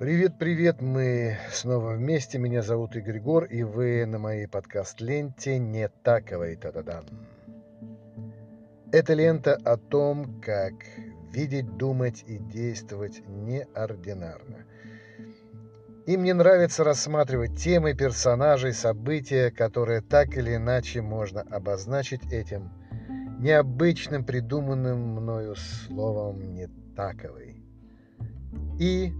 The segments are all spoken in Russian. Привет-привет, мы снова вместе, меня зовут Игорь Гор, и вы на моей подкаст-ленте «Не таковой та-да-дам». Это лента о том, как видеть, думать и действовать неординарно. И мне нравится рассматривать темы, персонажей, события, которые так или иначе можно обозначить этим необычным, придуманным мною словом «не таковый». И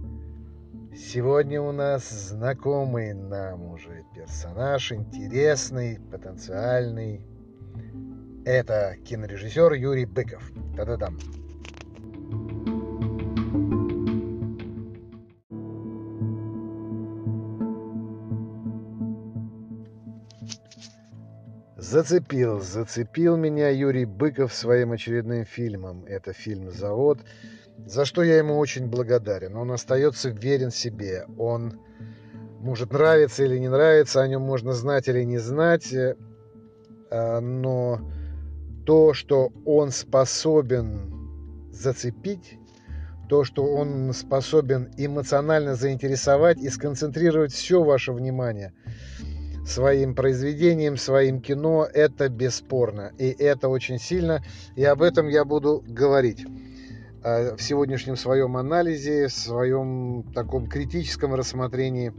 сегодня у нас знакомый нам уже персонаж, интересный, потенциальный. Это кинорежиссер Юрий Быков. Та-да-дам. Зацепил меня Юрий Быков своим очередным фильмом. Это фильм «Завод», за что я ему очень благодарен. Он остается верен себе. Он может нравиться или не нравиться, о нем можно знать или не знать, но то, что он способен зацепить, то, что он способен эмоционально заинтересовать и сконцентрировать все ваше внимание своим произведением, своим кино, это бесспорно. И это очень сильно. И об этом я буду говорить в сегодняшнем своем анализе, в своем таком критическом рассмотрении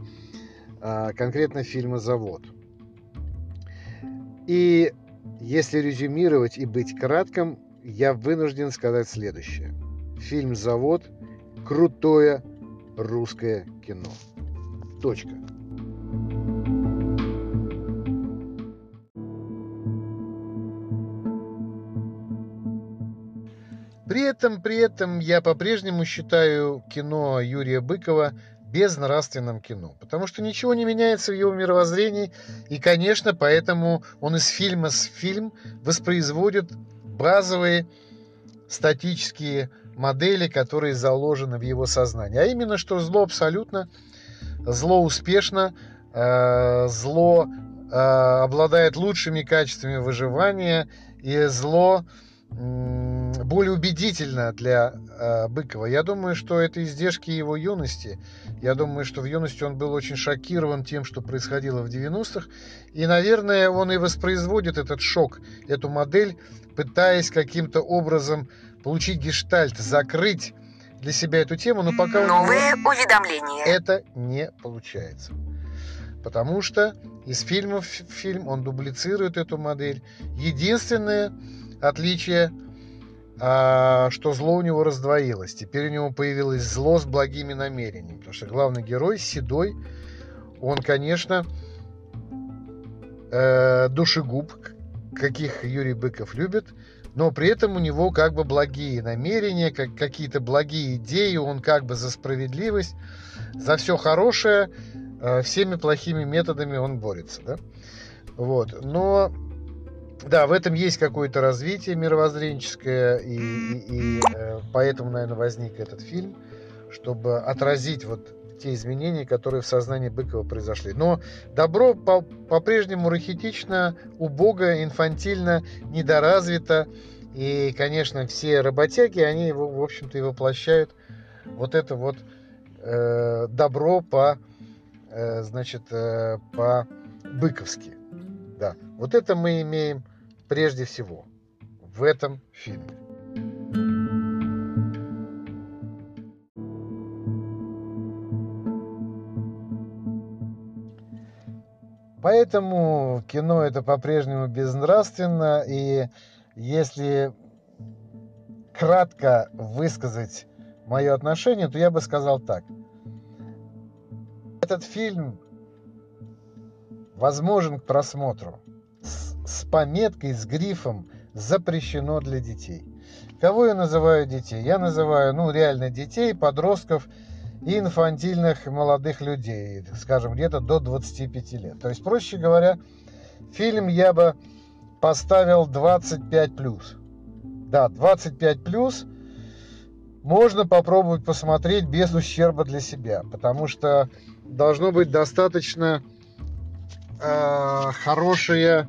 конкретно фильма «Завод». И если резюмировать и быть кратким, я вынужден сказать следующее. Фильм «Завод» – крутое русское кино. Точка. При этом я по-прежнему считаю кино Юрия Быкова безнравственным кино, потому что ничего не меняется в его мировоззрении, и, конечно, поэтому он из фильма в фильм воспроизводит базовые статические модели, которые заложены в его сознании. А именно, что зло абсолютно, зло успешно, зло обладает лучшими качествами выживания, и зло более убедительно для Быкова. Я думаю, что это издержки его юности. Я думаю, что в юности он был очень шокирован тем, что происходило в 90-х. И, наверное, он и воспроизводит этот шок, эту модель, пытаясь каким-то образом получить гештальт, закрыть для себя эту тему. Но пока новые уведомления. Это не получается. Потому что из фильма в фильм он дублицирует эту модель. Единственное отличие, что зло у него раздвоилось. Теперь у него появилось зло с благими намерениями. Потому что главный герой, Седой, он, конечно, душегуб, каких Юрий Быков любит, но при этом у него как бы благие намерения, какие-то благие идеи, он как бы за справедливость, за все хорошее, всеми плохими методами он борется. Да? Вот. Но да, в этом есть какое-то развитие мировоззренческое, и поэтому, наверное, возник этот фильм, чтобы отразить вот те изменения, которые в сознании Быкова произошли. Но добро по-прежнему рахитично, убого, инфантильно, недоразвито, и, конечно, все работяги, они его, в общем-то, и воплощают вот это вот добро по-быковски. Да, вот это мы имеем прежде всего в этом фильме. Поэтому кино это по-прежнему безнравственно, и если кратко высказать мое отношение, то я бы сказал так. Этот фильм возможен к просмотру с пометкой, с грифом «Запрещено для детей». Кого я называю детей? Я называю, реально детей, подростков и инфантильных молодых людей, скажем, где-то до 25 лет. То есть, проще говоря, фильм я бы поставил 25+. Да, 25+. Можно попробовать посмотреть без ущерба для себя, потому что должно быть достаточно хороший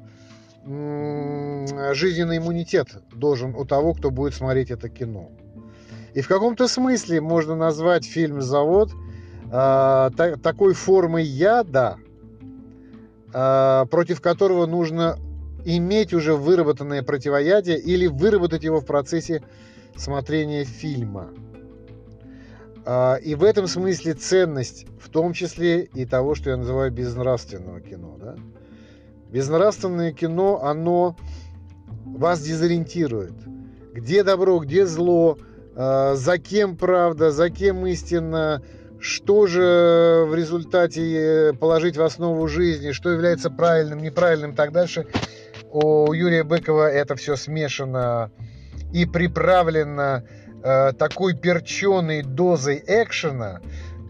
жизненный иммунитет должен у того, кто будет смотреть это кино. И в каком-то смысле можно назвать фильм «Завод» такой формы яда, против которого нужно иметь уже выработанное противоядие или выработать его в процессе смотрения фильма. И в этом смысле ценность, в том числе и того, что я называю безнравственного кино. Да? Безнравственное кино, оно вас дезориентирует. Где добро, где зло, за кем правда, за кем истина, что же в результате положить в основу жизни, что является правильным, неправильным и так дальше. У Юрия Быкова это все смешано и приправлено такой перченой дозой экшена,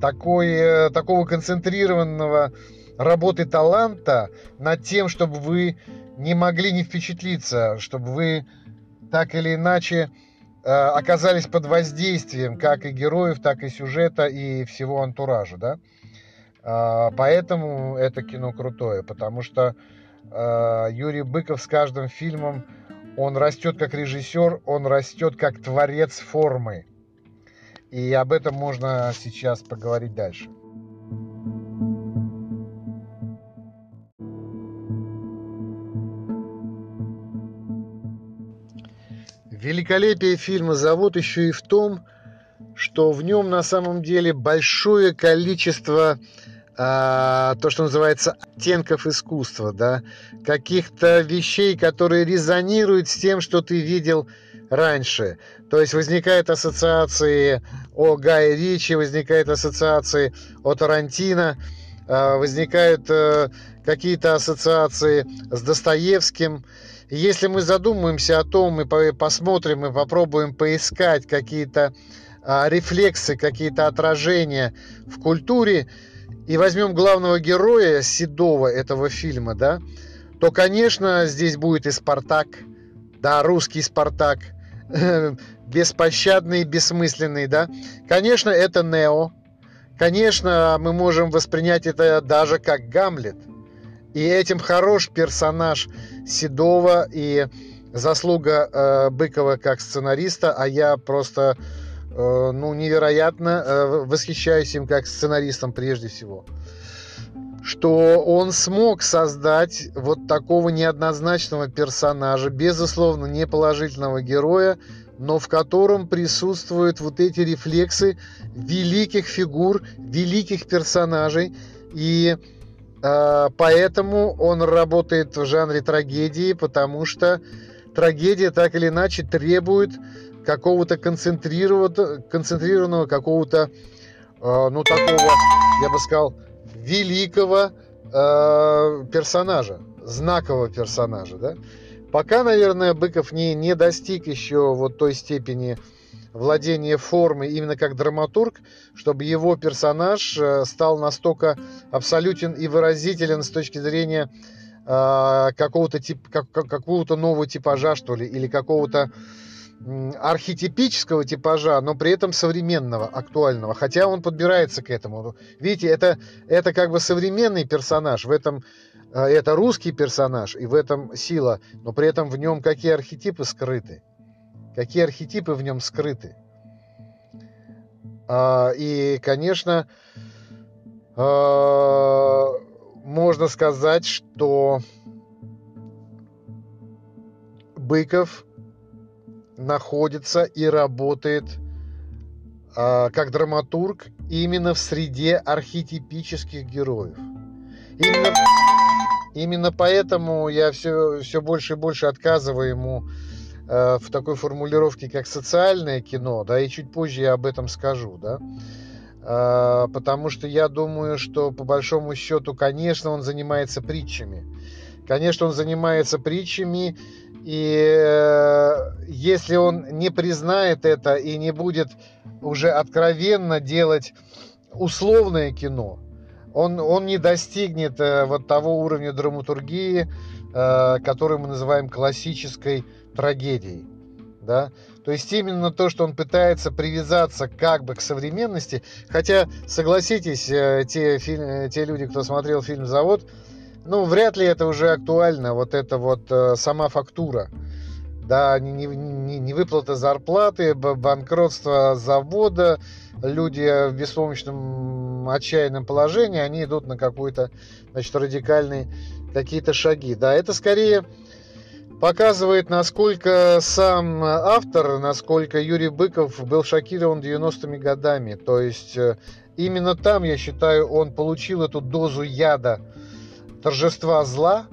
такого концентрированного работы таланта над тем, чтобы вы не могли не впечатлиться, чтобы вы так или иначе оказались под воздействием как и героев, так и сюжета и всего антуража. Да? Поэтому это кино крутое, потому что Юрий Быков с каждым фильмом он растет как режиссер, он растет как творец формы. И об этом можно сейчас поговорить дальше. Великолепие фильма «Завод» еще и в том, что в нем на самом деле большое количество то, что называется, оттенков искусства, да? Каких-то вещей, которые резонируют с тем, что ты видел раньше. То есть возникают ассоциации о Гае Ричи, возникают ассоциации о Тарантино, возникают какие-то ассоциации с Достоевским. И если мы задумаемся о том, мы посмотрим и попробуем поискать какие-то рефлексы, какие-то отражения в культуре, и возьмем главного героя седого этого фильма, да, то, конечно, здесь будет и Спартак, да, русский Спартак, беспощадный, бессмысленный, да. Конечно, это Нео. Конечно, мы можем воспринять это даже как Гамлет. И этим хорош персонаж седого и заслуга Быкова как сценариста, а я просто... невероятно восхищаюсь им как сценаристом прежде всего, что он смог создать вот такого неоднозначного персонажа, безусловно, неположительного героя, но в котором присутствуют вот эти рефлексы великих фигур, великих персонажей, и поэтому он работает в жанре трагедии, потому что трагедия так или иначе требует какого-то концентрированного, какого-то, такого, я бы сказал, великого персонажа, знакового персонажа, да? Пока, наверное, Быков не достиг еще вот той степени владения формой именно как драматург, чтобы его персонаж стал настолько абсолютен и выразителен с точки зрения какого-то нового типажа, что ли, или какого-то архетипического типажа, но при этом современного, актуального. Хотя он подбирается к этому. Видите, это как бы современный персонаж. В этом это русский персонаж, и в этом сила. Но при этом в нем какие архетипы скрыты? Какие архетипы в нем скрыты? И, конечно, можно сказать, что Быков находится и работает как драматург именно в среде архетипических героев. Именно поэтому я все больше и больше отказываю ему в такой формулировке, как социальное кино, да, и чуть позже я об этом скажу, да, потому что я думаю, что по большому счету, конечно, он занимается притчами. Конечно, он занимается притчами, и если он не признает это и не будет уже откровенно делать условное кино, он не достигнет вот того уровня драматургии, который мы называем классической трагедией. Да? То есть именно то, что он пытается привязаться как бы к современности, хотя, согласитесь, те люди, кто смотрел фильм «Завод», вряд ли это уже актуально, вот эта вот сама фактура, да, невыплата зарплаты, банкротство завода, люди в беспомощном своем отчаянном положении они идут на какой-то, значит, радикальные какие-то шаги. Да, это скорее показывает, насколько сам автор, насколько Юрий Быков был шокирован 90-ми годами. То есть именно там, я считаю, он получил эту дозу яда торжества зла,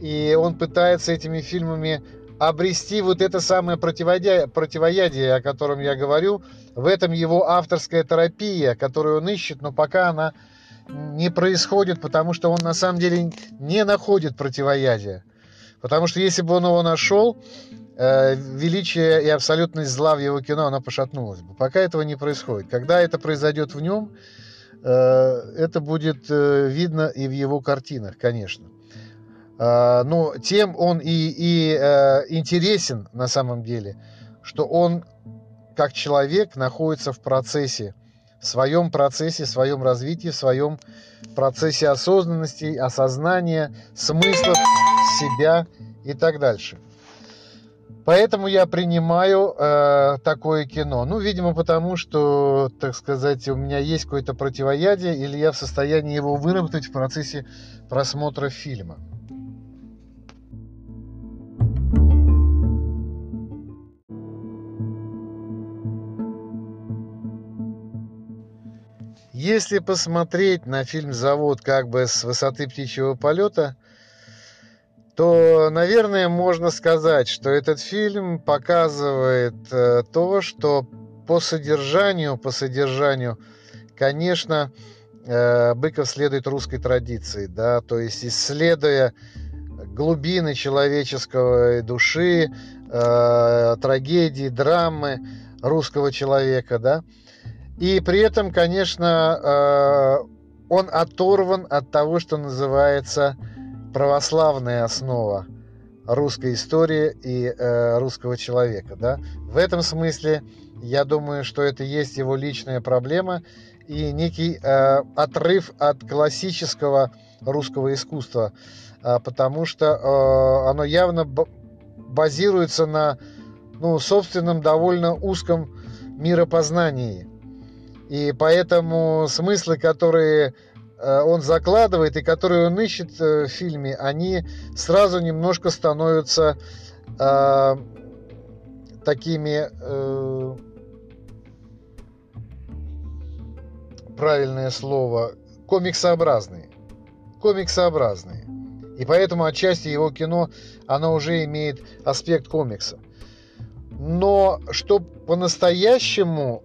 и он пытается этими фильмами обрести вот это самое противоядие, о котором я говорю. В этом его авторская терапия, которую он ищет, но пока она не происходит, потому что он на самом деле не находит противоядия. Потому что если бы он его нашел, величие и абсолютность зла в его кино, она пошатнулась бы. Пока этого не происходит. Когда это произойдет в нем, это будет видно и в его картинах, конечно. Но тем он и интересен на самом деле, что он как человек находится в процессе, в своем процессе, в своем развитии, в своем процессе осознанности, осознания, смыслов себя и так дальше. Поэтому я принимаю такое кино. Ну, видимо, потому что, так сказать, у меня есть какое-то противоядие, или я в состоянии его выработать в процессе просмотра фильма. Если посмотреть на фильм «Завод» как бы с высоты птичьего полета, то, наверное, можно сказать, что этот фильм показывает то, что по содержанию, конечно, Быков следует русской традиции, да, то есть исследуя глубины человеческой души, трагедии, драмы русского человека, да. И при этом, конечно, он оторван от того, что называется православная основа русской истории и русского человека. Да? В этом смысле, я думаю, что это есть его личная проблема и некий отрыв от классического русского искусства, потому что оно явно базируется на, ну, собственном довольно узком миропознании. И поэтому смыслы, которые он закладывает и которые он ищет в фильме, они сразу немножко становятся такими, правильное слово, комиксообразные. И поэтому отчасти его кино, оно уже имеет аспект комикса. Но что по-настоящему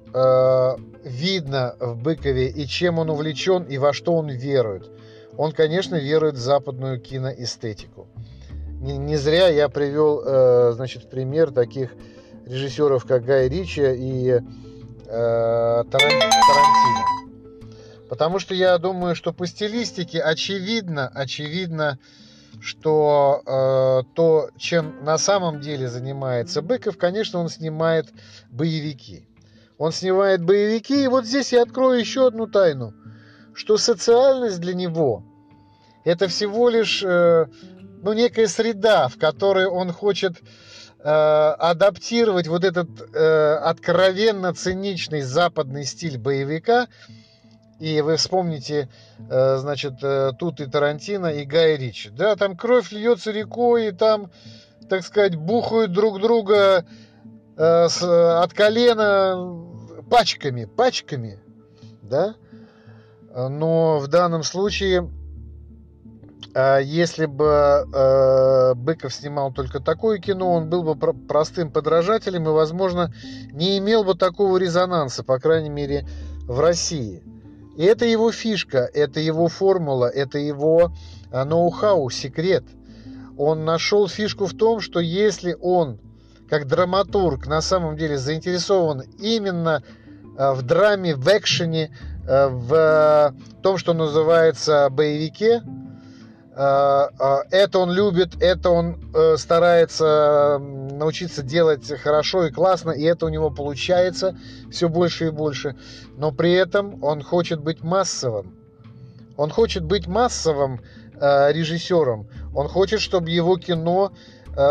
видно в Быкове и чем он увлечен и во что он верует. Он, конечно, верует в западную киноэстетику. Не зря я привел, значит, пример таких режиссеров, как Гай Ричи и Тарантино. Потому что я думаю, что по стилистике очевидно, что то, чем на самом деле занимается Быков, конечно, он снимает боевики. И вот здесь я открою еще одну тайну, что социальность для него – это всего лишь некая среда, в которой он хочет адаптировать вот этот откровенно циничный западный стиль боевика. И вы вспомните, значит, тут и Тарантино, и Гай Ричи. Да, там кровь льется рекой, и там, так сказать, бухают друг друга от колена пачками, да? Но в данном случае, если бы Быков снимал только такое кино, он был бы простым подражателем и, возможно, не имел бы такого резонанса, по крайней мере, в России. И это его фишка, это его формула, это его ноу-хау, секрет. Он нашел фишку в том, что если он как драматург на самом деле заинтересован именно в драме, в экшене, в том, что называется боевике. Это он любит, это он старается научиться делать хорошо и классно, и это у него получается все больше и больше. Но при этом он хочет быть массовым. Он хочет быть массовым режиссером. Он хочет, чтобы его кино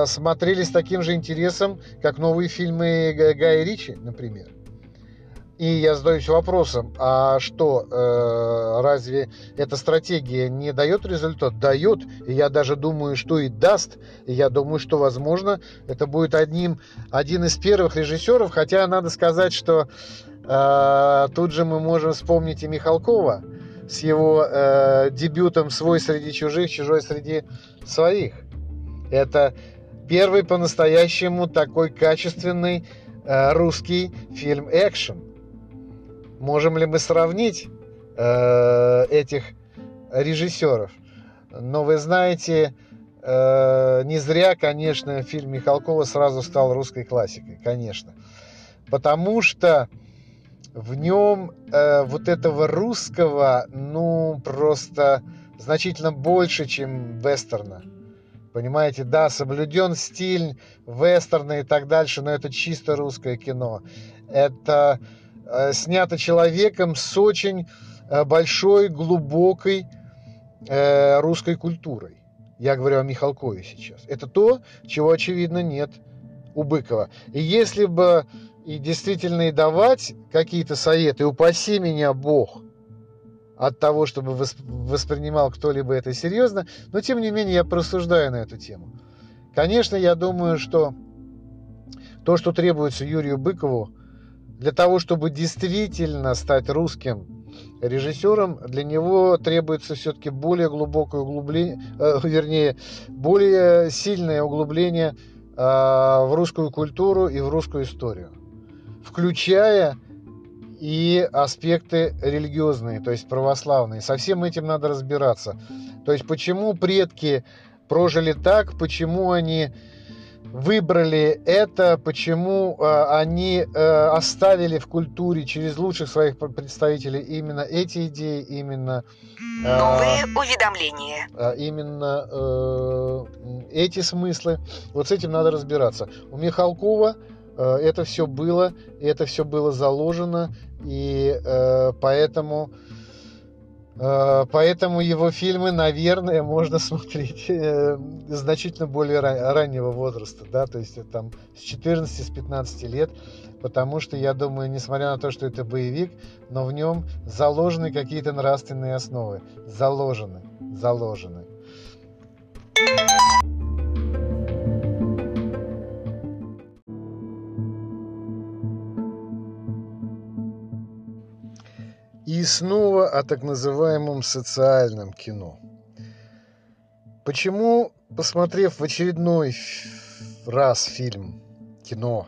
смотрели с таким же интересом, как новые фильмы Гая Ричи, например. И я задаюсь вопросом, а что, разве эта стратегия не дает результат? Дает, и я даже думаю, что и даст, и я думаю, что, возможно, это будет один из первых режиссеров, хотя надо сказать, что тут же мы можем вспомнить и Михалкова с его дебютом «Свой среди чужих, чужой среди своих». Это первый по-настоящему такой качественный русский фильм-экшен. Можем ли мы сравнить этих режиссеров? Но вы знаете, не зря, конечно, фильм Михалкова сразу стал русской классикой, конечно. Потому что в нем вот этого русского, ну, просто значительно больше, чем вестерна. Понимаете, да, соблюден стиль вестерна и так дальше, но это чисто русское кино. Это снято человеком с очень большой, глубокой русской культурой. Я говорю о Михалкове сейчас. Это то, чего, очевидно, нет у Быкова. И если бы и действительно и давать какие-то советы, упаси меня Бог от того, чтобы воспринимал кто-либо это серьезно, но, тем не менее, я порассуждаю на эту тему. Конечно, я думаю, что то, что требуется Юрию Быкову для того, чтобы действительно стать русским режиссером, для него требуется все-таки более глубокое углубление, более сильное углубление в русскую культуру и в русскую историю, включая и аспекты религиозные, то есть православные. Со всем этим надо разбираться. То есть почему предки прожили так, почему они выбрали это, почему они оставили в культуре через лучших своих представителей именно эти идеи, именно новые уведомления, именно эти смыслы. Вот с этим надо разбираться. У Михалкова это все было, это все было заложено, и поэтому его фильмы, наверное, можно смотреть значительно более раннего возраста, да, то есть там с 14, с 15 лет, потому что, я думаю, несмотря на то, что это боевик, но в нем заложены какие-то нравственные основы, заложены. И снова о так называемом социальном кино. Почему, посмотрев в очередной раз фильм, кино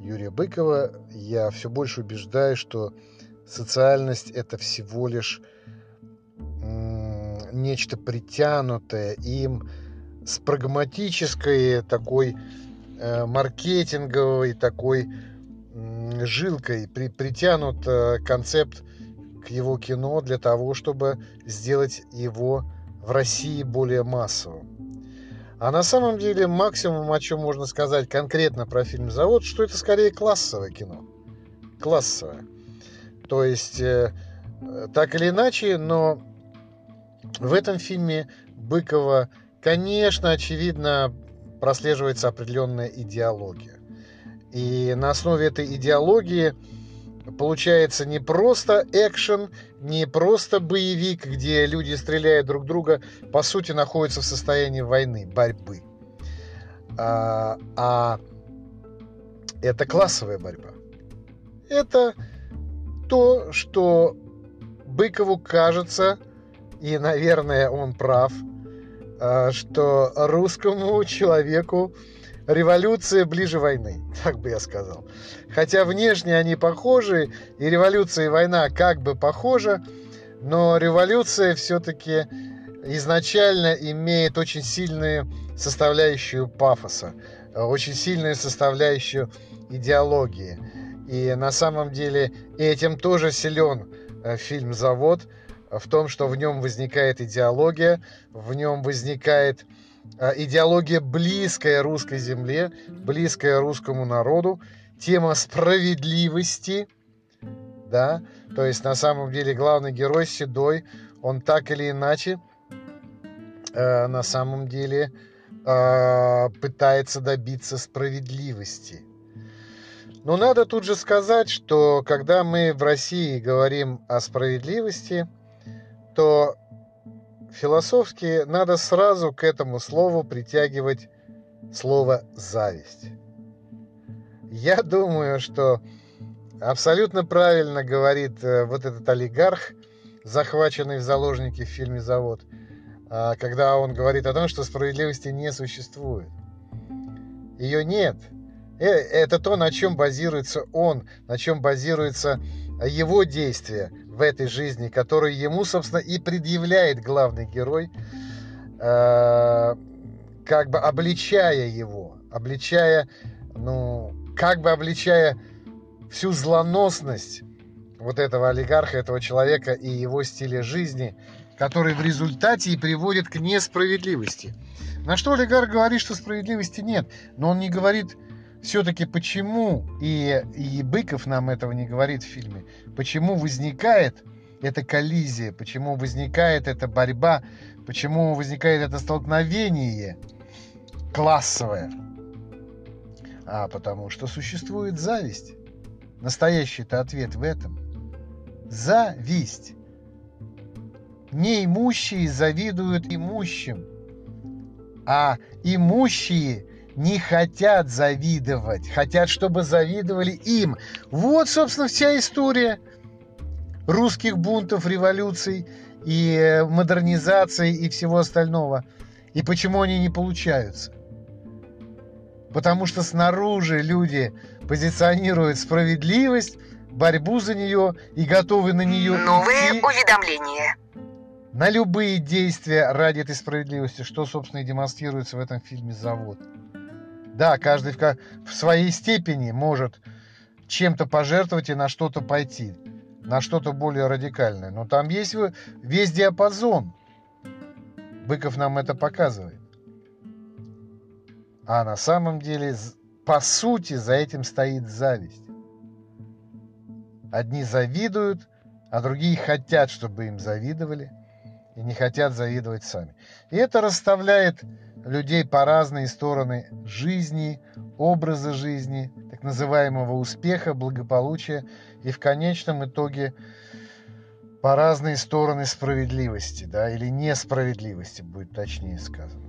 Юрия Быкова, я все больше убеждаюсь, что социальность – это всего лишь нечто притянутое им с прагматической, такой маркетинговой, такой жилкой притянут концепт к его кино для того, чтобы сделать его в России более массовым. А на самом деле максимум, о чем можно сказать конкретно про фильм «Завод», что это скорее классовое кино. Классовое. То есть, так или иначе, но в этом фильме Быкова, конечно, очевидно, прослеживается определенная идеология. И на основе этой идеологии получается не просто экшен, не просто боевик, где люди стреляют друг друга, по сути, находятся в состоянии войны, борьбы. А это классовая борьба. Это то, что Быкову кажется, и, наверное, он прав, что русскому человеку революция ближе войны, так бы я сказал. Хотя внешне они похожи, и революция, и война как бы похожи, но революция все-таки изначально имеет очень сильную составляющую пафоса, очень сильную составляющую идеологии. И на самом деле этим тоже силен фильм «Завод», в том, что в нем возникает идеология, в нем возникает идеология, близкая русской земле, близкая русскому народу, тема справедливости, да, то есть на самом деле главный герой Седой, он так или иначе на самом деле пытается добиться справедливости. Но надо тут же сказать, что когда мы в России говорим о справедливости, то философски надо сразу к этому слову притягивать слово «зависть». Я думаю, что абсолютно правильно говорит вот этот олигарх, захваченный в заложники в фильме «Завод», когда он говорит о том, что справедливости не существует. Ее нет. Это то, на чем базируется он, на чем базируется его действие в этой жизни, которую ему, собственно, и предъявляет главный герой, как бы обличая его, обличая всю злоносность вот этого олигарха, этого человека и его стиля жизни, который в результате и приводит к несправедливости. На что олигарх говорит, что справедливости нет, но он не говорит все-таки почему, и Быков нам этого не говорит в фильме, почему возникает эта коллизия, почему возникает эта борьба, почему возникает это столкновение классовое. А потому что существует зависть. Настоящий-то ответ в этом. Зависть. Неимущие завидуют имущим, а имущие не хотят завидовать, хотят, чтобы завидовали им. Вот, собственно, вся история русских бунтов, революций и модернизации и всего остального. И почему они не получаются? Потому что снаружи люди позиционируют справедливость, борьбу за нее и готовы на нее идти. Новые уведомления. На любые действия ради этой справедливости, что, собственно, и демонстрируется в этом фильме «Завод». Да, каждый в своей степени может чем-то пожертвовать и на что-то пойти, на что-то более радикальное. Но там есть весь диапазон. Быков нам это показывает. А на самом деле, по сути, за этим стоит зависть. Одни завидуют, а другие хотят, чтобы им завидовали. И не хотят завидовать сами. И это расставляет людей по разные стороны жизни, образа жизни, так называемого успеха, благополучия и в конечном итоге по разные стороны справедливости, да, или несправедливости, будет точнее сказано.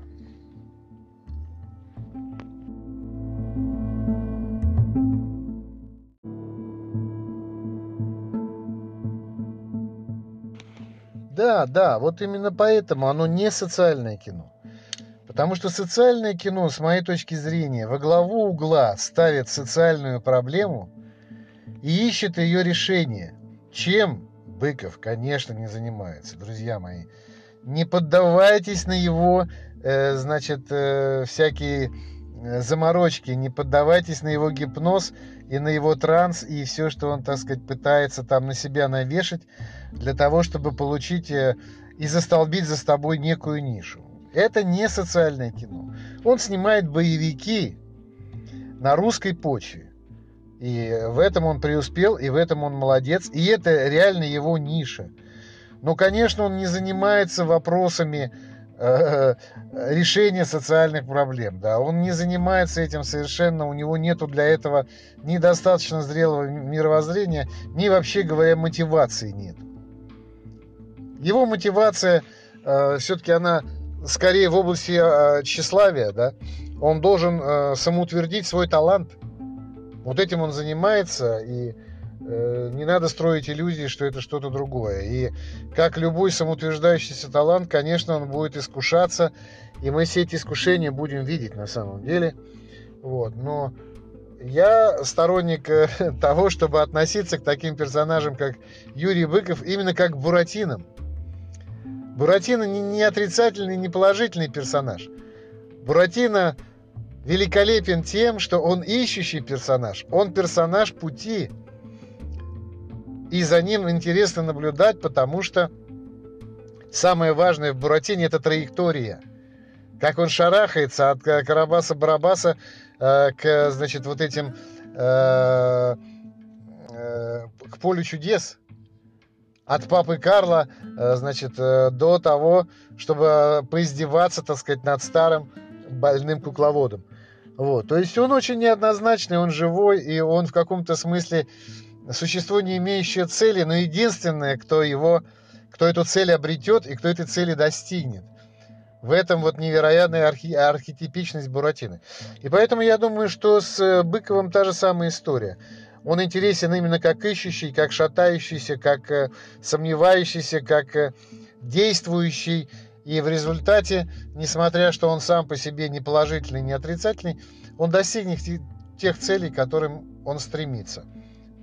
Да, вот именно поэтому оно не социальное кино. Потому что социальное кино, с моей точки зрения, во главу угла ставит социальную проблему и ищет ее решение. Чем Быков, конечно, не занимается, друзья мои. Не поддавайтесь на его, всякие заморочки, не поддавайтесь на его гипноз и на его транс, и все, что он, так сказать, пытается там на себя навешать, для того, чтобы получить и застолбить за собой некую нишу. Это не социальное кино. Он снимает боевики на русской почве. И в этом он преуспел, и в этом он молодец. И это реально его ниша. Но, конечно, он не занимается вопросами решения социальных проблем. Да, он не занимается этим совершенно, у него нету для этого недостаточно зрелого мировоззрения, ни вообще говоря, мотивации нет. Его мотивация, все-таки она скорее в области тщеславия, да? Он должен самоутвердить свой талант. Вот этим он занимается, и не надо строить иллюзии, что это что-то другое. И как любой самоутверждающийся талант, конечно, он будет искушаться, и мы все эти искушения будем видеть на самом деле. Вот. Но я сторонник того, чтобы относиться к таким персонажам, как Юрий Быков, именно как к Буратинам. Буратино не отрицательный, не положительный персонаж. Буратино великолепен тем, что он ищущий персонаж. Он персонаж пути. И за ним интересно наблюдать, потому что самое важное в Буратине – это траектория. Как он шарахается от Карабаса-Барабаса к, вот этим, к полю чудес. От папы Карла, до того, чтобы поиздеваться, над старым больным кукловодом. Вот. То есть он очень неоднозначный, он живой, и он в каком-то смысле существо, не имеющее цели, но единственное, кто эту цель обретет и кто этой цели достигнет. В этом вот невероятная архетипичность Буратино. И поэтому я думаю, что с Быковым та же самая история. Он интересен именно как ищущий, как шатающийся, как сомневающийся, как действующий. И в результате, несмотря что он сам по себе не положительный, не отрицательный, он достигнет тех целей, к которым он стремится.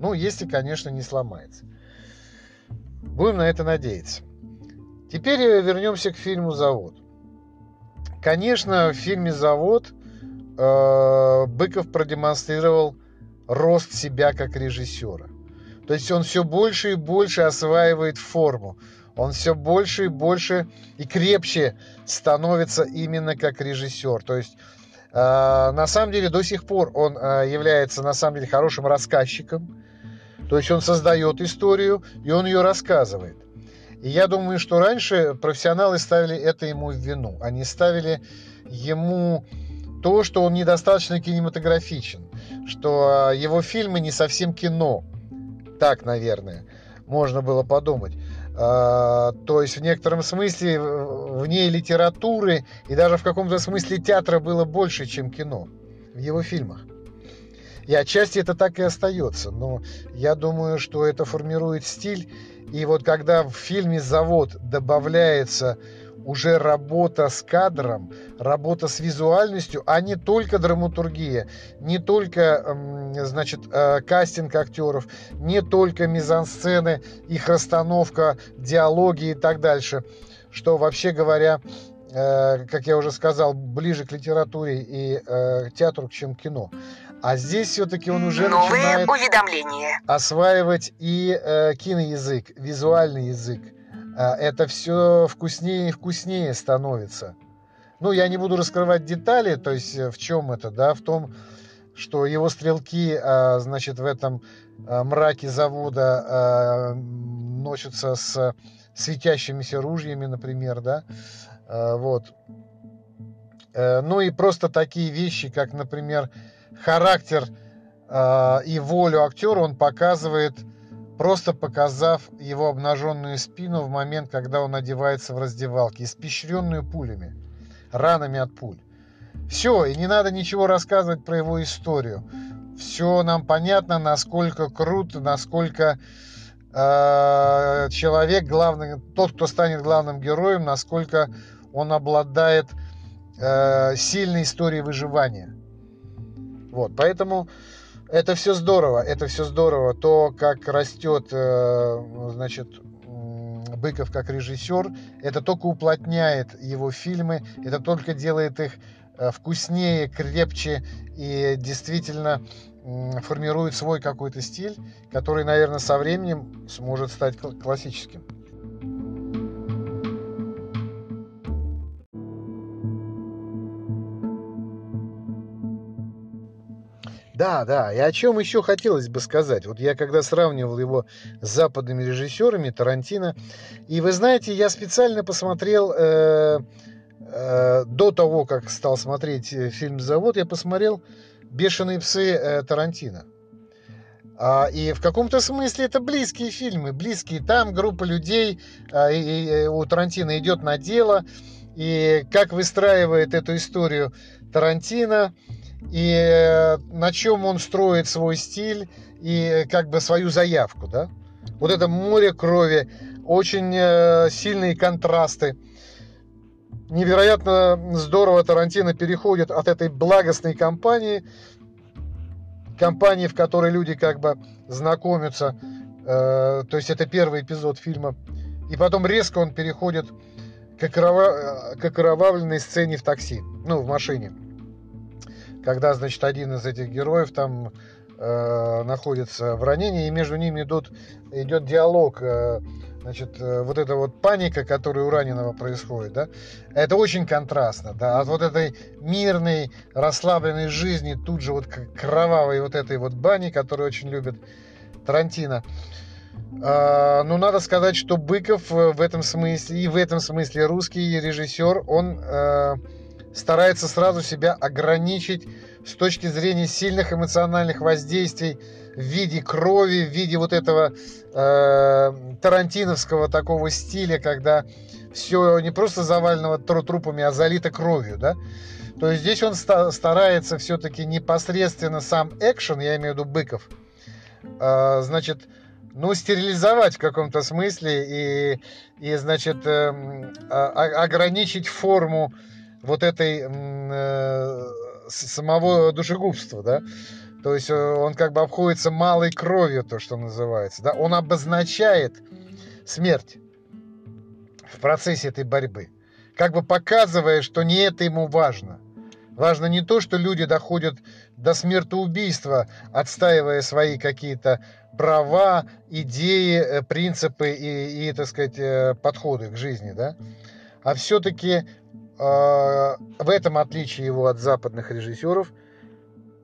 Ну, если, конечно, не сломается. Будем на это надеяться. Теперь вернемся к фильму «Завод». Конечно, в фильме «Завод» Быков продемонстрировал рост себя как режиссера. То есть он все больше и больше осваивает форму. Он все больше и больше и крепче становится именно как режиссер. То есть, на самом деле, до сих пор он является, на самом деле, хорошим рассказчиком. То есть он создает историю, и он ее рассказывает. И я думаю, что раньше профессионалы ставили это ему в вину. Они ставили ему то, что он недостаточно кинематографичен, что его фильмы не совсем кино. Так, наверное, можно было подумать. То есть в некотором смысле в ней литературы и даже в каком-то смысле театра было больше, чем кино в его фильмах. И отчасти это так и остается. Но я думаю, что это формирует стиль. И вот когда в фильме «Завод» добавляется уже работа с кадром, работа с визуальностью, а не только драматургия, не только, значит, кастинг актеров, не только мизансцены, их расстановка, диалоги и так дальше, что, вообще говоря, как я уже сказал, ближе к литературе и театру, чем к кино. А здесь все-таки он уже начинает осваивать и киноязык, визуальный язык. Это все вкуснее и вкуснее становится. Ну, я не буду раскрывать детали, то есть в чем это, да, в том, что его стрелки, значит, в этом мраке завода носятся с светящимися ружьями, например, да, вот. Ну и просто такие вещи, как, например, характер и волю актера он показывает, просто показав его обнаженную спину в момент, когда он одевается в раздевалке, испещренную пулями, ранами от пуль. Все, и не надо ничего рассказывать про его историю. Все нам понятно, насколько крут, насколько человек, главный, тот, кто станет главным героем, насколько он обладает сильной историей выживания. Вот, поэтому это все здорово, это все здорово. То, как растет, значит, Быков как режиссер, это только уплотняет его фильмы, это только делает их вкуснее, крепче и действительно формирует свой какой-то стиль, который, наверное, со временем сможет стать классическим. Да, и о чем еще хотелось бы сказать. Вот я когда сравнивал его с западными режиссерами, Тарантино, и вы знаете, я специально посмотрел, до того, как стал смотреть фильм «Завод», я посмотрел «Бешеные псы» Тарантино. И в каком-то смысле это близкие фильмы, близкие. Там группа людей, и у Тарантино идет на дело, и как выстраивает эту историю Тарантино, и на чем он строит свой стиль и как бы свою заявку, да? Вот это море крови, очень сильные контрасты. Невероятно здорово Тарантино переходит от этой благостной компании, в которой люди как бы знакомятся, то есть это первый эпизод фильма, и потом резко он переходит к окровавленной сцене в такси, ну, в машине. Когда, значит, один из этих героев там находится в ранении, и между ними идет диалог, значит, вот эта вот паника, которая у раненого происходит, да, это очень контрастно, да, от вот этой мирной, расслабленной жизни тут же вот кровавой вот этой вот бани, которую очень любит Тарантино. Ну, надо сказать, что Быков в этом смысле, и в этом смысле русский режиссер, он старается сразу себя ограничить в с точки зрения сильных эмоциональных воздействий в виде крови, в виде вот этого тарантиновского такого стиля, когда все не просто завалено трупами, а залито кровью, да? То есть здесь он старается все-таки непосредственно сам экшен, я имею в виду Быков, значит, ну, стерилизовать в каком-то смысле и значит, ограничить форму вот этой самого душегубства, да? То есть он как бы обходится малой кровью, то, что называется, да? Он обозначает смерть в процессе этой борьбы, как бы показывая, что не это ему важно. Важно не то, что люди доходят до смертоубийства, отстаивая свои какие-то права, идеи, принципы и так сказать, подходы к жизни, да? А все-таки в этом отличие его от западных режиссеров,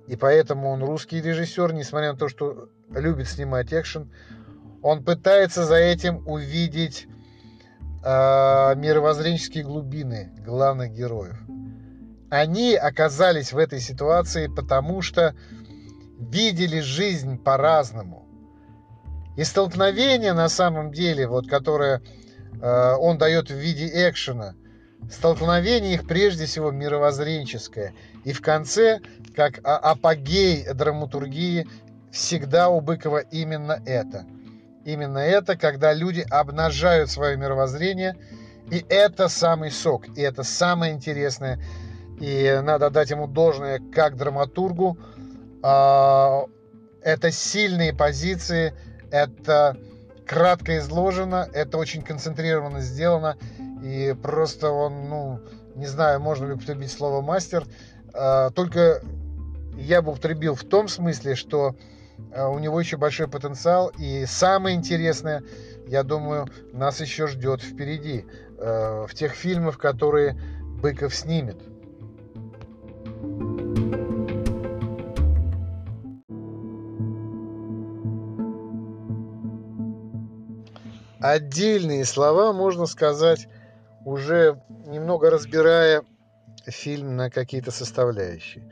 и поэтому он русский режиссер, несмотря на то, что любит снимать экшен, он пытается за этим увидеть мировоззренческие глубины главных героев. Они оказались в этой ситуации, потому что видели жизнь по-разному. И столкновение, на самом деле, вот, которое он дает в виде экшена, столкновение их прежде всего мировоззренческое. И в конце, как апогей драматургии, всегда у Быкова именно это. Именно это, когда люди обнажают свое мировоззрение, и это самый сок, и это самое интересное. И надо дать ему должное как драматургу. Это сильные позиции, это кратко изложено, это очень концентрированно сделано. И просто он, ну, не знаю, можно ли употребить слово «мастер». Только я бы употребил в том смысле, что у него еще большой потенциал. И самое интересное, я думаю, нас еще ждет впереди, в тех фильмах, которые Быков снимет. Отдельные слова можно сказать, уже немного разбирая фильм на какие-то составляющие.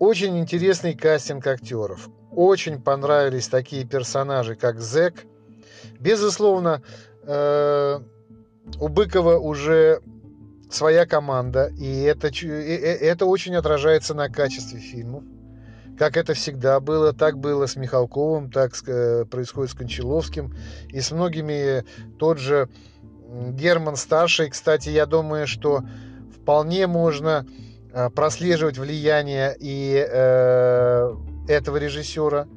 Очень интересный кастинг актеров. Очень понравились такие персонажи, как Зэк. Безусловно, у Быкова уже своя команда, и это очень отражается на качестве фильмов. Как это всегда было, так было с Михалковым, так происходит с Кончаловским и с многими. Тот же Герман Старший, кстати, я думаю, что вполне можно прослеживать влияние и этого режиссера.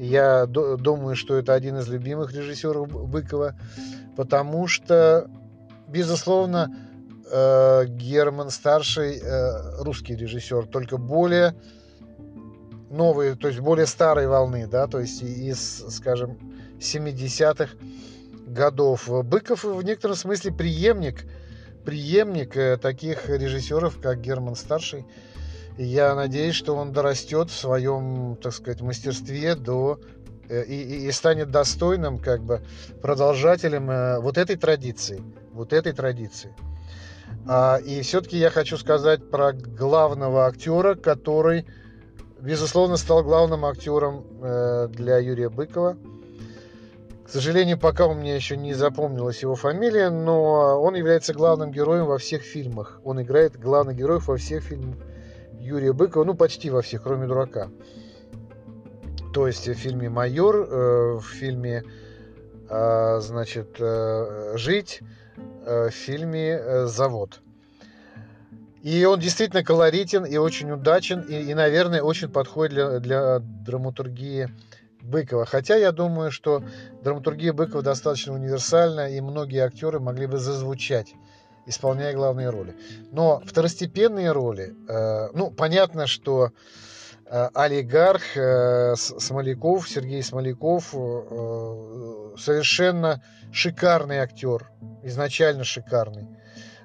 Я думаю, что это один из любимых режиссеров Быкова, потому что, безусловно, Герман Старший русский режиссер, только более новые, то есть более старой волны, да, то есть из, скажем, 70-х годов. Быков в некотором смысле преемник таких режиссеров, как Герман Старший. И я надеюсь, что он дорастет в своем, так сказать, мастерстве до и станет достойным, как бы, продолжателем вот этой традиции. И все-таки я хочу сказать про главного актера, который, безусловно, стал главным актером для Юрия Быкова. К сожалению, пока у меня еще не запомнилась его фамилия, но он является главным героем во всех фильмах. Он играет главных героев во всех фильмах Юрия Быкова, ну, почти во всех, кроме «Дурака». То есть в фильме «Майор», в фильме, значит, «Жить», в фильме «Завод». И он действительно колоритен и очень удачен, и наверное, очень подходит для драматургии Быкова. Хотя я думаю, что драматургия Быкова достаточно универсальна, и многие актеры могли бы зазвучать, исполняя главные роли. Но второстепенные роли, ну, понятно, что олигарх Смоляков, Сергей Смоляков, совершенно шикарный актер, изначально шикарный.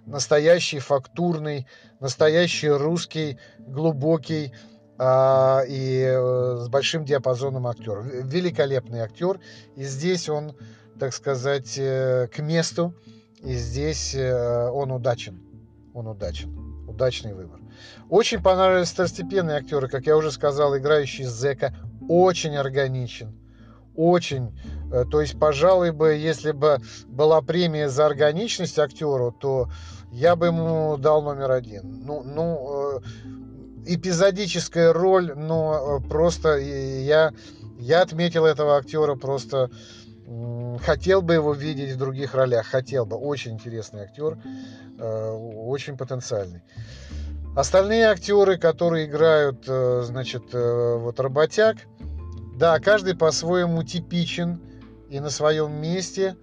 Настоящий, фактурный, настоящий русский, глубокий и с большим диапазоном актер. Великолепный актер. И здесь он, так сказать, к месту. И здесь он удачен. Удачный выбор. Очень понравились второстепенные актеры, как я уже сказал, играющий зэка. Очень органичен. Очень. То есть, пожалуй бы, если бы была премия за органичность актеру, то я бы ему дал номер 1. Ну эпизодическая роль, но просто я отметил этого актера, просто хотел бы его видеть в других ролях. Хотел бы. Очень интересный актер, очень потенциальный. Остальные актеры, которые играют, значит, вот работяг, да, каждый по-своему типичен и на своем месте,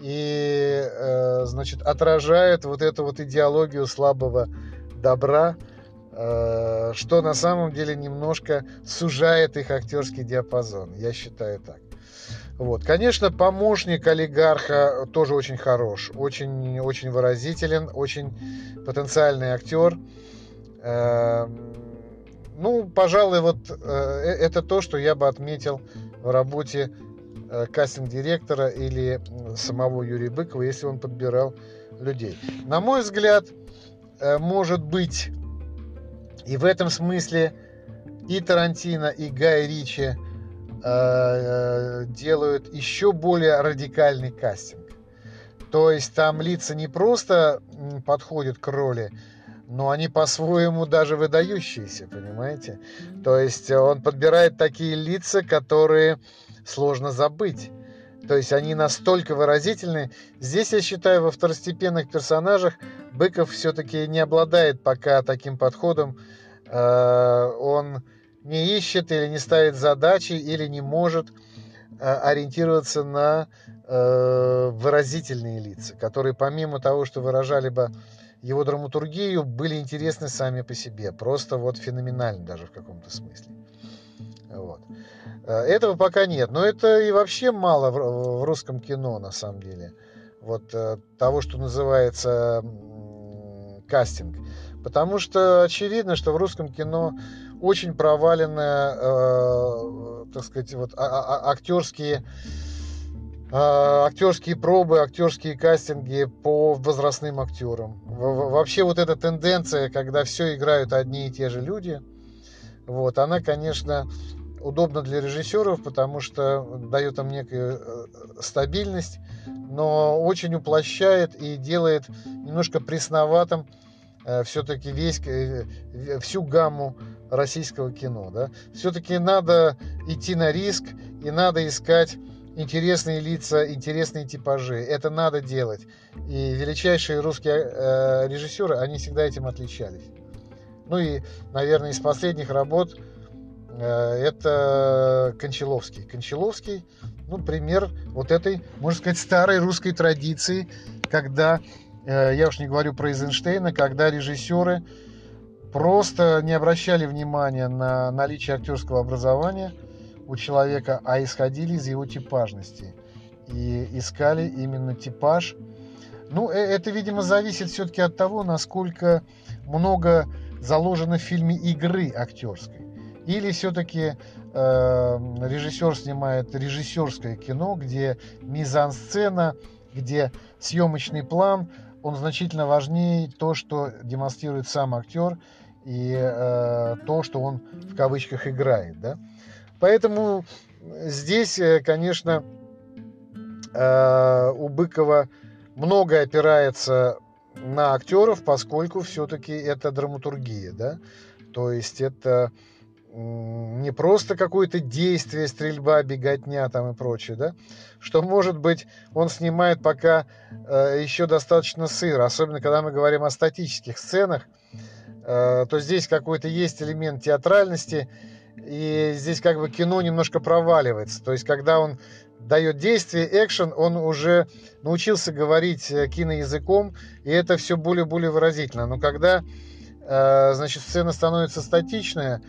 и, значит, отражает вот эту вот идеологию слабого добра, что на самом деле немножко сужает их актерский диапазон, я считаю так. Вот. Конечно, помощник олигарха тоже очень хорош, очень, очень выразителен, очень потенциальный актер. Ну, пожалуй, вот это то, что я бы отметил в работе кастинг-директора или самого Юрия Быкова, если он подбирал людей. На мой взгляд, может быть, и в этом смысле и Тарантино, и Гай Ричи делают еще более радикальный кастинг. То есть там лица не просто подходят к роли, но они по-своему даже выдающиеся, понимаете? То есть он подбирает такие лица, которые сложно забыть. То есть они настолько выразительны. Здесь, я считаю, во второстепенных персонажах Быков все-таки не обладает пока таким подходом. Он не ищет или не ставит задачи, или не может ориентироваться на выразительные лица, которые помимо того, что выражали бы его драматургию, были интересны сами по себе. Просто вот феноменально даже в каком-то смысле. Вот. Этого пока нет. Но это и вообще мало в русском кино, на самом деле. Вот того, что называется кастинг. Потому что очевидно, что в русском кино очень провалены, так сказать, вот, актерские пробы, актерские кастинги по возрастным актерам. Вообще вот эта тенденция, когда все играют одни и те же люди, вот, она, конечно, удобна для режиссеров, потому что дает им некую стабильность, но очень уплощает и делает немножко пресноватым все-таки всю гамму российского кино. Да? Все-таки надо идти на риск и надо искать интересные лица, интересные типажи. Это надо делать. И величайшие русские режиссеры, они всегда этим отличались. Ну и, наверное, из последних работ это Кончаловский. Кончаловский, ну, пример вот этой, можно сказать, старой русской традиции, когда, я уж не говорю про Эйзенштейна, когда режиссеры просто не обращали внимания на наличие актерского образования у человека, а исходили из его типажности и искали именно типаж. Ну, это, видимо, зависит все-таки от того, насколько много заложено в фильме игры актерской. Или все-таки режиссер снимает режиссерское кино, где мизансцена, где съемочный план, он значительно важнее то, что демонстрирует сам актер, и то, что он в кавычках играет, да? Поэтому здесь, конечно, у Быкова многое опирается на актеров, поскольку все-таки это драматургия, да? То есть это не просто какое-то действие, стрельба, беготня там и прочее, да? Что, может быть, он снимает пока еще достаточно сыро, особенно когда мы говорим о статических сценах, то здесь какой-то есть элемент театральности. И здесь как бы кино немножко проваливается. То есть, когда он дает действие, экшен, он уже научился говорить киноязыком, и это все более-более выразительно. Но когда, значит, сцена становится статичная,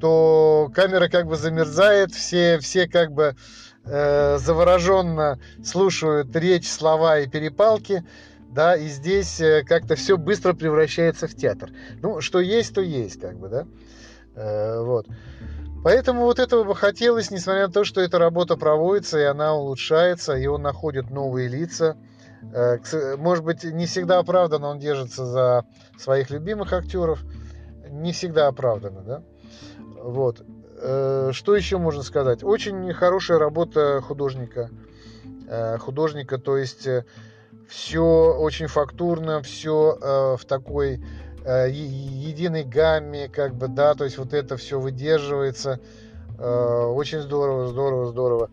то камера как бы замерзает, все как бы завороженно слушают речь, слова и перепалки, да, и здесь как-то все быстро превращается в театр. Ну, что есть, то есть, как бы, да. Вот. Поэтому вот этого бы хотелось, несмотря на то, что эта работа проводится, и она улучшается, и он находит новые лица. Может быть, не всегда оправданно он держится за своих любимых актеров, не всегда оправданы, да? Вот. Что еще можно сказать? Очень хорошая работа художника. То есть все очень фактурно, все в такой единой гамме, как бы, да, то есть вот это все выдерживается. Очень здорово.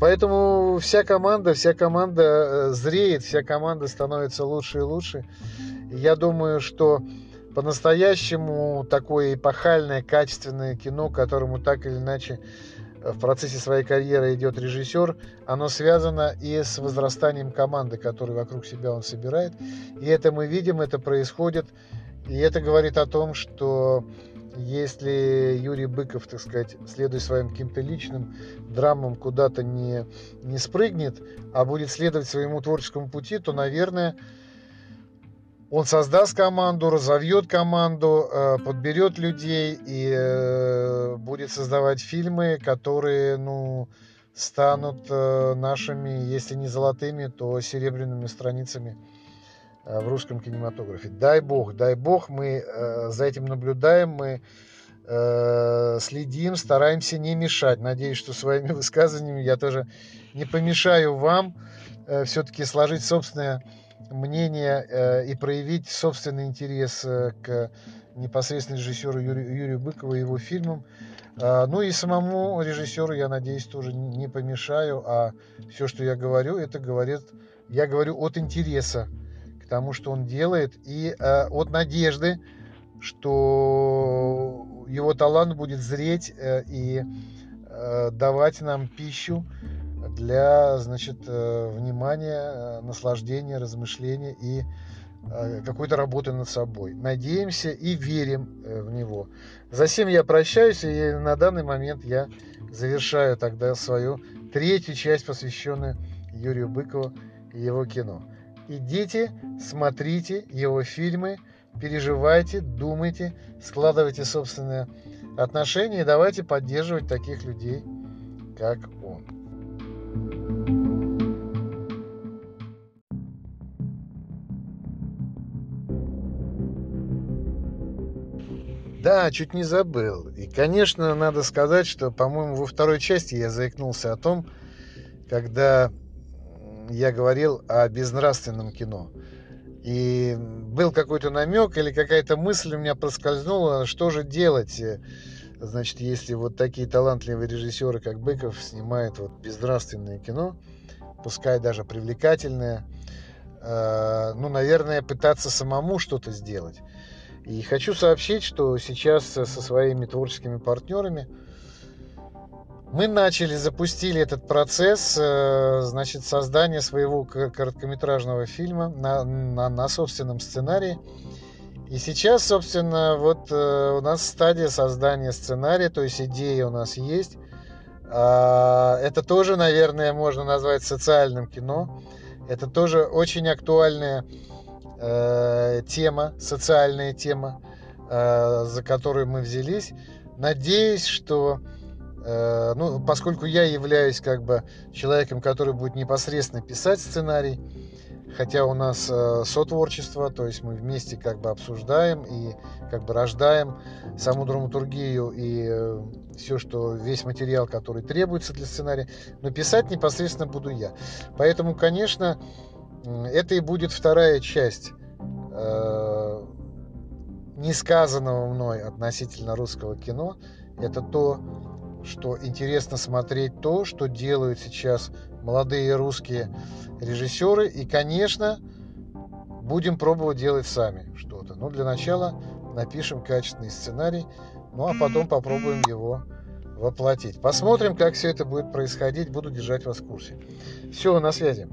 Поэтому вся команда зреет, вся команда становится лучше и лучше. Я думаю, что по-настоящему такое эпохальное, качественное кино, к которому так или иначе в процессе своей карьеры идет режиссер, оно связано и с возрастанием команды, которую вокруг себя он собирает. И это мы видим, это происходит. И это говорит о том, что если Юрий Быков, так сказать, следуя своим каким-то личным драмам, куда-то не спрыгнет, а будет следовать своему творческому пути, то, наверное, он создаст команду, разовьет команду, подберет людей и будет создавать фильмы, которые, ну, станут нашими, если не золотыми, то серебряными страницами в русском кинематографе. Дай бог, мы за этим наблюдаем, мы следим, стараемся не мешать. Надеюсь, что своими высказываниями я тоже не помешаю вам все-таки сложить собственное мнение и проявить собственный интерес к непосредственно режиссеру Юрию Быкову и его фильмам. Ну и самому режиссеру, я надеюсь, тоже не помешаю, а все, что я говорю, я говорю от интереса к тому, что он делает, и от надежды, что его талант будет зреть и давать нам пищу для, значит, внимания, наслаждения, размышления и какой-то работы над собой. Надеемся и верим в него. Затем я прощаюсь, и на данный момент я завершаю тогда свою третью часть, посвященную Юрию Быкову и его кино. Идите, смотрите его фильмы, переживайте, думайте, складывайте собственные отношения и давайте поддерживать таких людей, как он. Да, чуть не забыл. И, конечно, надо сказать, что, по-моему, во второй части я заикнулся о том, когда я говорил о безнравственном кино. И был какой-то намек или какая-то мысль у меня проскользнула, что же делать, значит, если вот такие талантливые режиссеры, как Быков, снимают вот безнравственное кино, пускай даже привлекательное, ну, наверное, пытаться самому что-то сделать. И хочу сообщить, что сейчас со своими творческими партнерами мы запустили этот процесс, значит, создания своего короткометражного фильма на собственном сценарии. И сейчас, собственно, вот у нас стадия создания сценария, то есть идеи у нас есть. Это тоже, наверное, можно назвать социальным кино. Это тоже очень актуальное тема, социальная тема, за которую мы взялись. Надеюсь, что, ну, поскольку я являюсь как бы человеком, который будет непосредственно писать сценарий, хотя у нас сотворчество, то есть мы вместе как бы обсуждаем и как бы рождаем саму драматургию и все, что весь материал, который требуется для сценария, но писать непосредственно буду я. Поэтому, конечно, это и будет вторая часть несказанного мной относительно русского кино. Это то, что интересно смотреть, то, что делают сейчас молодые русские режиссеры. И, конечно, будем пробовать делать сами что-то. Ну, для начала напишем качественный сценарий, ну, а потом попробуем его воплотить. Посмотрим, как все это будет происходить. Буду держать вас в курсе. Все, на связи.